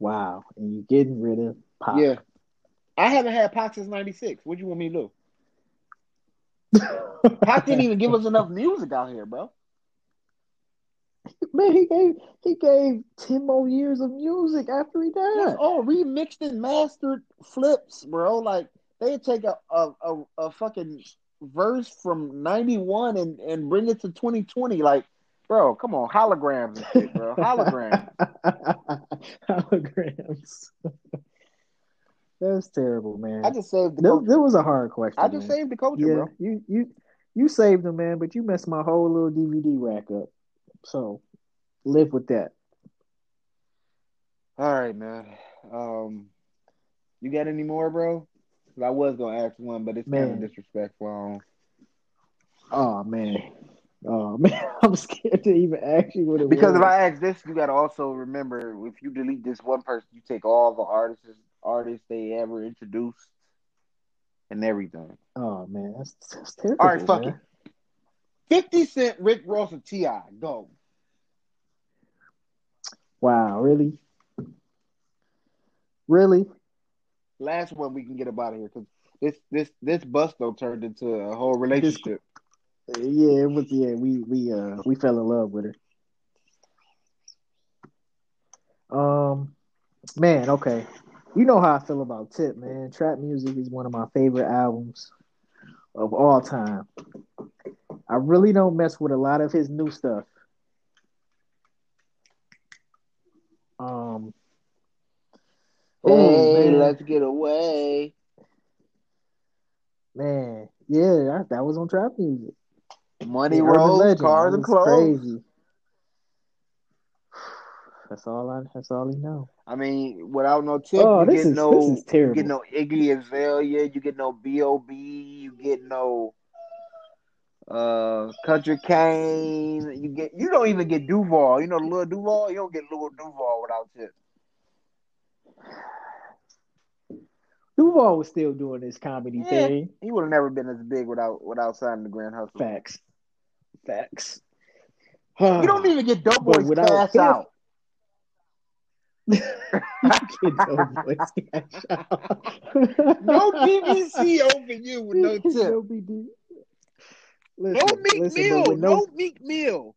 Wow. And you're getting rid of Pac. Yeah. I haven't had Pac since 96. What do you want me to do? Pac didn't even give us enough music out here, bro. Man, he gave 10 more years of music after he died. That's all remixed and mastered flips, bro. Like, they take a fucking verse from 91 and bring it to 2020. Like, bro, come on, holograms and shit, bro. Holograms. Holograms. That's terrible, man. I just saved the culture. That was a hard question. I just saved the culture, bro. You saved them, man, but you messed my whole little DVD rack up. So, live with that. All right, man. You got any more, bro? I was going to ask one, but it's kind of disrespectful. Oh, man. I'm scared to even ask you what it was. Because if I ask this, you got to also remember, if you delete this one person, you take all the artists they ever introduced and everything. Oh, man. That's terrible. All right, fuck it. 50 Cent, Rick Ross, and T.I. Go. Wow, really? Really? Last one we can get up out of here because this busto turned into a whole relationship. We fell in love with her. Man, okay. You know how I feel about Tip, man. Trap music is one of my favorite albums of all time. I really don't mess with a lot of his new stuff. Let's get away. Man, yeah, that was on trap music. Money rolls, cars and clothes. Crazy. That's all he know. I mean, without no tip, you get no Iggy Azalea, you get no B.O.B., you get no Country Kane. You don't even get Duval. You know Lil Duval. You don't get Lil Duval without Tip. Duval was still doing his comedy thing. He would have never been as big without signing the Grand Hustle. Facts. You don't even get Doughboy's Cash Out. You get Doughboy's Cash Out. No BBC over you with no Tip. No BD. No Meek Mill.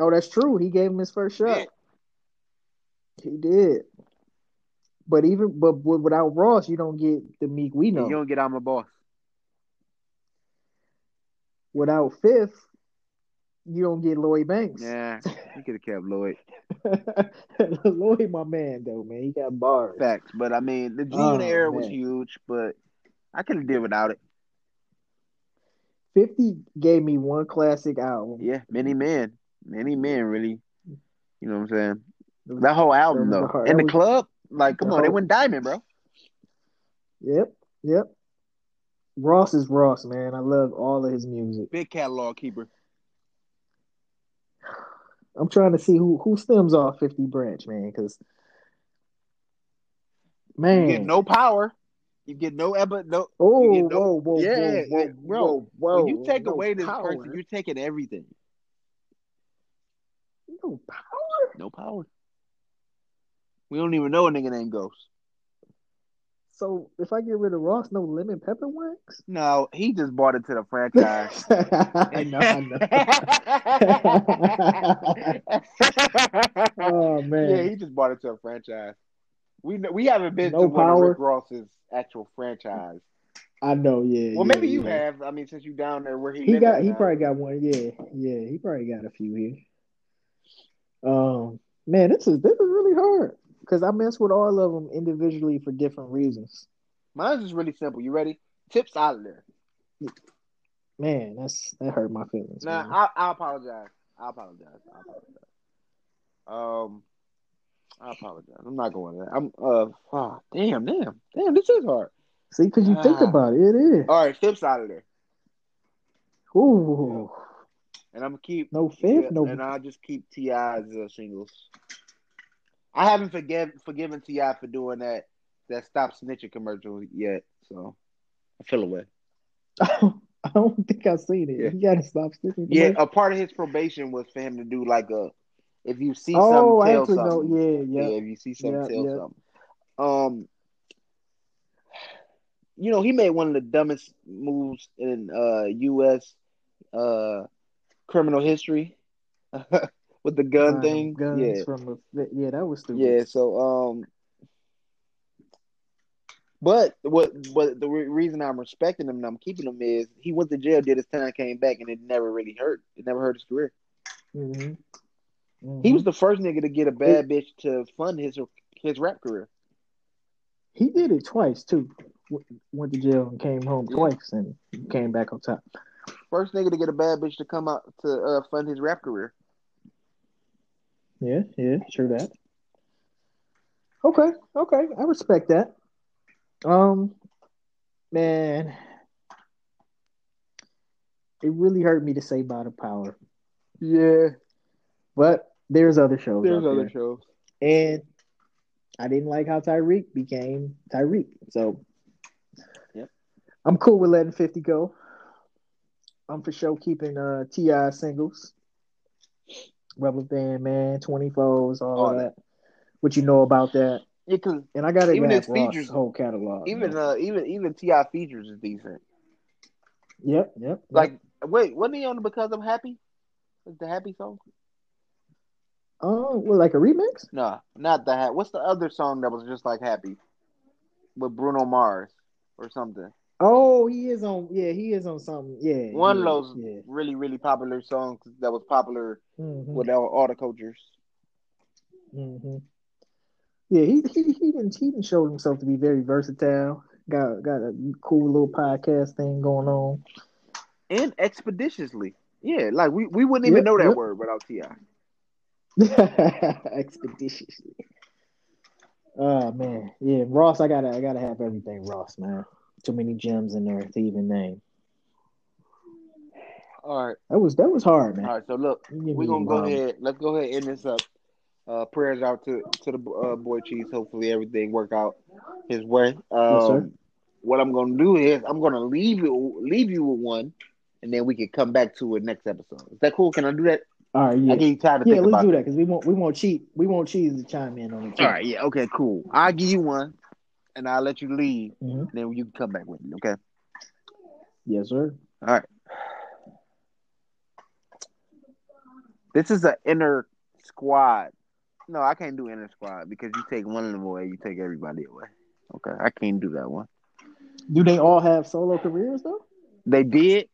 Oh, that's true. He gave him his first shot. Yeah. He did. But without Ross, you don't get the Meek we know. You don't get I'm a Boss. Without Fifth, you don't get Lloyd Banks. Yeah, you could have kept Lloyd. Lloyd, my man, though, man. He got bars. Facts, but I mean, the Gene era was huge, but I could have did without it. 50 gave me one classic album. Yeah, Many Men, really. You know what I'm saying? That whole album, though. In the club, like, come on, they went diamond, bro. Yep. Ross is Ross, man. I love all of his music. Big catalog keeper. I'm trying to see who stems off 50 Branch, man, because, man. You get no power. You get no ever no. Oh, no, whoa, yeah, whoa, bro. Whoa, when you take away this power. Person, you're taking everything. No power. No power. We don't even know a nigga named Ghost. So if I get rid of Ross, no lemon pepper wax? No, he just bought it to the franchise. I know. Oh man. Yeah, he just bought it to a franchise. We haven't been to one of Rick Ross's actual franchise. I know, yeah. Well, maybe you have. I mean, since you down there where he probably got one. Yeah, he probably got a few here. Man, this is really hard because I mess with all of them individually for different reasons. Mine's is really simple. You ready? Tips out of there. Man, that hurt my feelings. Nah, I apologize. I apologize. I'm not going to that. Damn, this is hard. See, because you think about it. It is. All right, fifth's out of there. Ooh. And I'm going to keep... No fifth, no... And I'll just keep T.I.'s singles. I haven't forgiven T.I. for doing that Stop Snitching commercial yet, so I feel away. I don't think I've seen it. Yeah. You got to stop snitching. Yeah, a part of his probation was for him to do like a... If you see something, tell something. Yeah, if you see something, tell something. You know, he made one of the dumbest moves in U.S. Criminal history with the gun thing. That was stupid. Yeah, so but the reason I'm respecting him and I'm keeping him is he went to jail, did his time, came back, and it never really hurt. It never hurt his career. Mm-hmm. Mm-hmm. He was the first nigga to get a bad bitch to fund his rap career. He did it twice, too. Went to jail and came home twice and came back on top. First nigga to get a bad bitch to come out to fund his rap career. Yeah, true that. Okay, I respect that. Man, it really hurt me to say By the Power. Yeah. But there's other shows. And I didn't like how Tyreek became Tyreek. So I'm cool with letting 50 go. I'm for sure keeping T.I. singles. Rubber Band Man, 24s, all that. What you know about that. Yeah, and I got to grab Ross's whole catalog. Even T.I. features is decent. Yep. Like, wait, wasn't he on the Because I'm Happy? Was the Happy song? Oh, well, like a remix? No, not the What's the other song that was just like Happy with Bruno Mars or something? Oh, he is on something. Yeah, one of those really, really popular songs that was popular with all the cultures. Mm-hmm. Yeah, he didn't show himself to be very versatile. Got a cool little podcast thing going on, and expeditiously. Yeah, like we wouldn't even know that word without T.I. Expeditiously. Oh man, yeah, Ross. I gotta have everything Ross, man. Too many gems in there to even name. All right, that was hard, man. All right, so look, we're gonna go ahead. Let's go ahead and end this up. Prayers out to the boy Cheese. Hopefully everything work out his way. Yes, sir. What I'm gonna do is I'm gonna leave you with one, and then we can come back to it next episode. Is that cool? Can I do that? All right, yeah. I get tired of thinking about it. Yeah, let's do that because we want Cheese to chime in on it. All right, yeah, okay, cool. I'll give you one, and I'll let you leave, and then you can come back with me, okay? Yes, sir. All right. This is an inner squad. No, I can't do inner squad because you take one of them away, you take everybody away. Okay, I can't do that one. Do they all have solo careers, though? They did.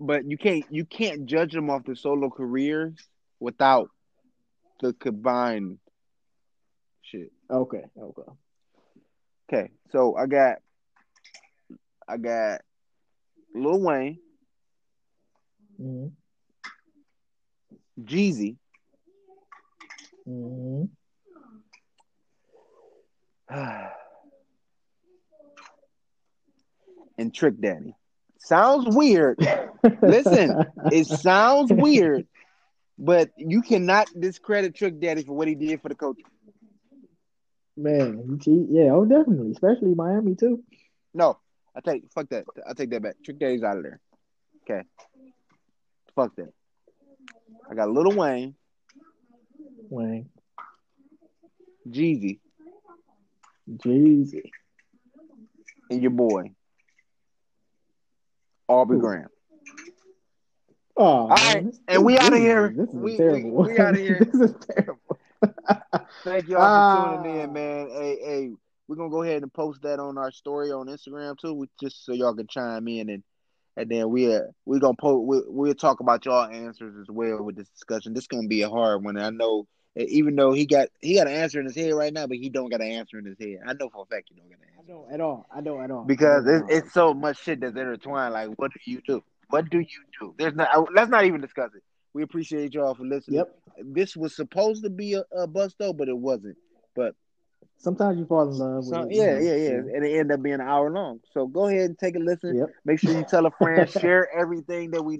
But you can't judge them off the solo careers without the combined shit. Okay. So I got Lil Wayne, Jeezy, and Trick Daddy. Sounds weird. Listen, it sounds weird, but you cannot discredit Trick Daddy for what he did for the culture. Man, yeah, oh, definitely, especially Miami too. No, fuck that. I take that back. Trick Daddy's out of there. Okay, fuck that. I got Lil Wayne, Jeezy, and your boy Aubrey Graham. Oh, all right, man, and we out of here. This is terrible. We out of here. This is terrible. Thank y'all for tuning in, man. Hey, we're gonna go ahead and post that on our story on Instagram too, just so y'all can chime in, and then we gonna post. We'll talk about y'all answers as well with this discussion. This is gonna be a hard one. I know, even though he got an answer in his head right now, but he don't got an answer in his head. I know for a fact he don't got an answer. I don't at all. Because it's so much shit that's intertwined. Like, what do you do? There's not. Let's not even discuss it. We appreciate y'all for listening. Yep. This was supposed to be a bust, though, but it wasn't. But sometimes you fall in love with it. Yeah. And it ended up being an hour long. So go ahead and take a listen. Yep. Make sure you tell a friend, share everything that we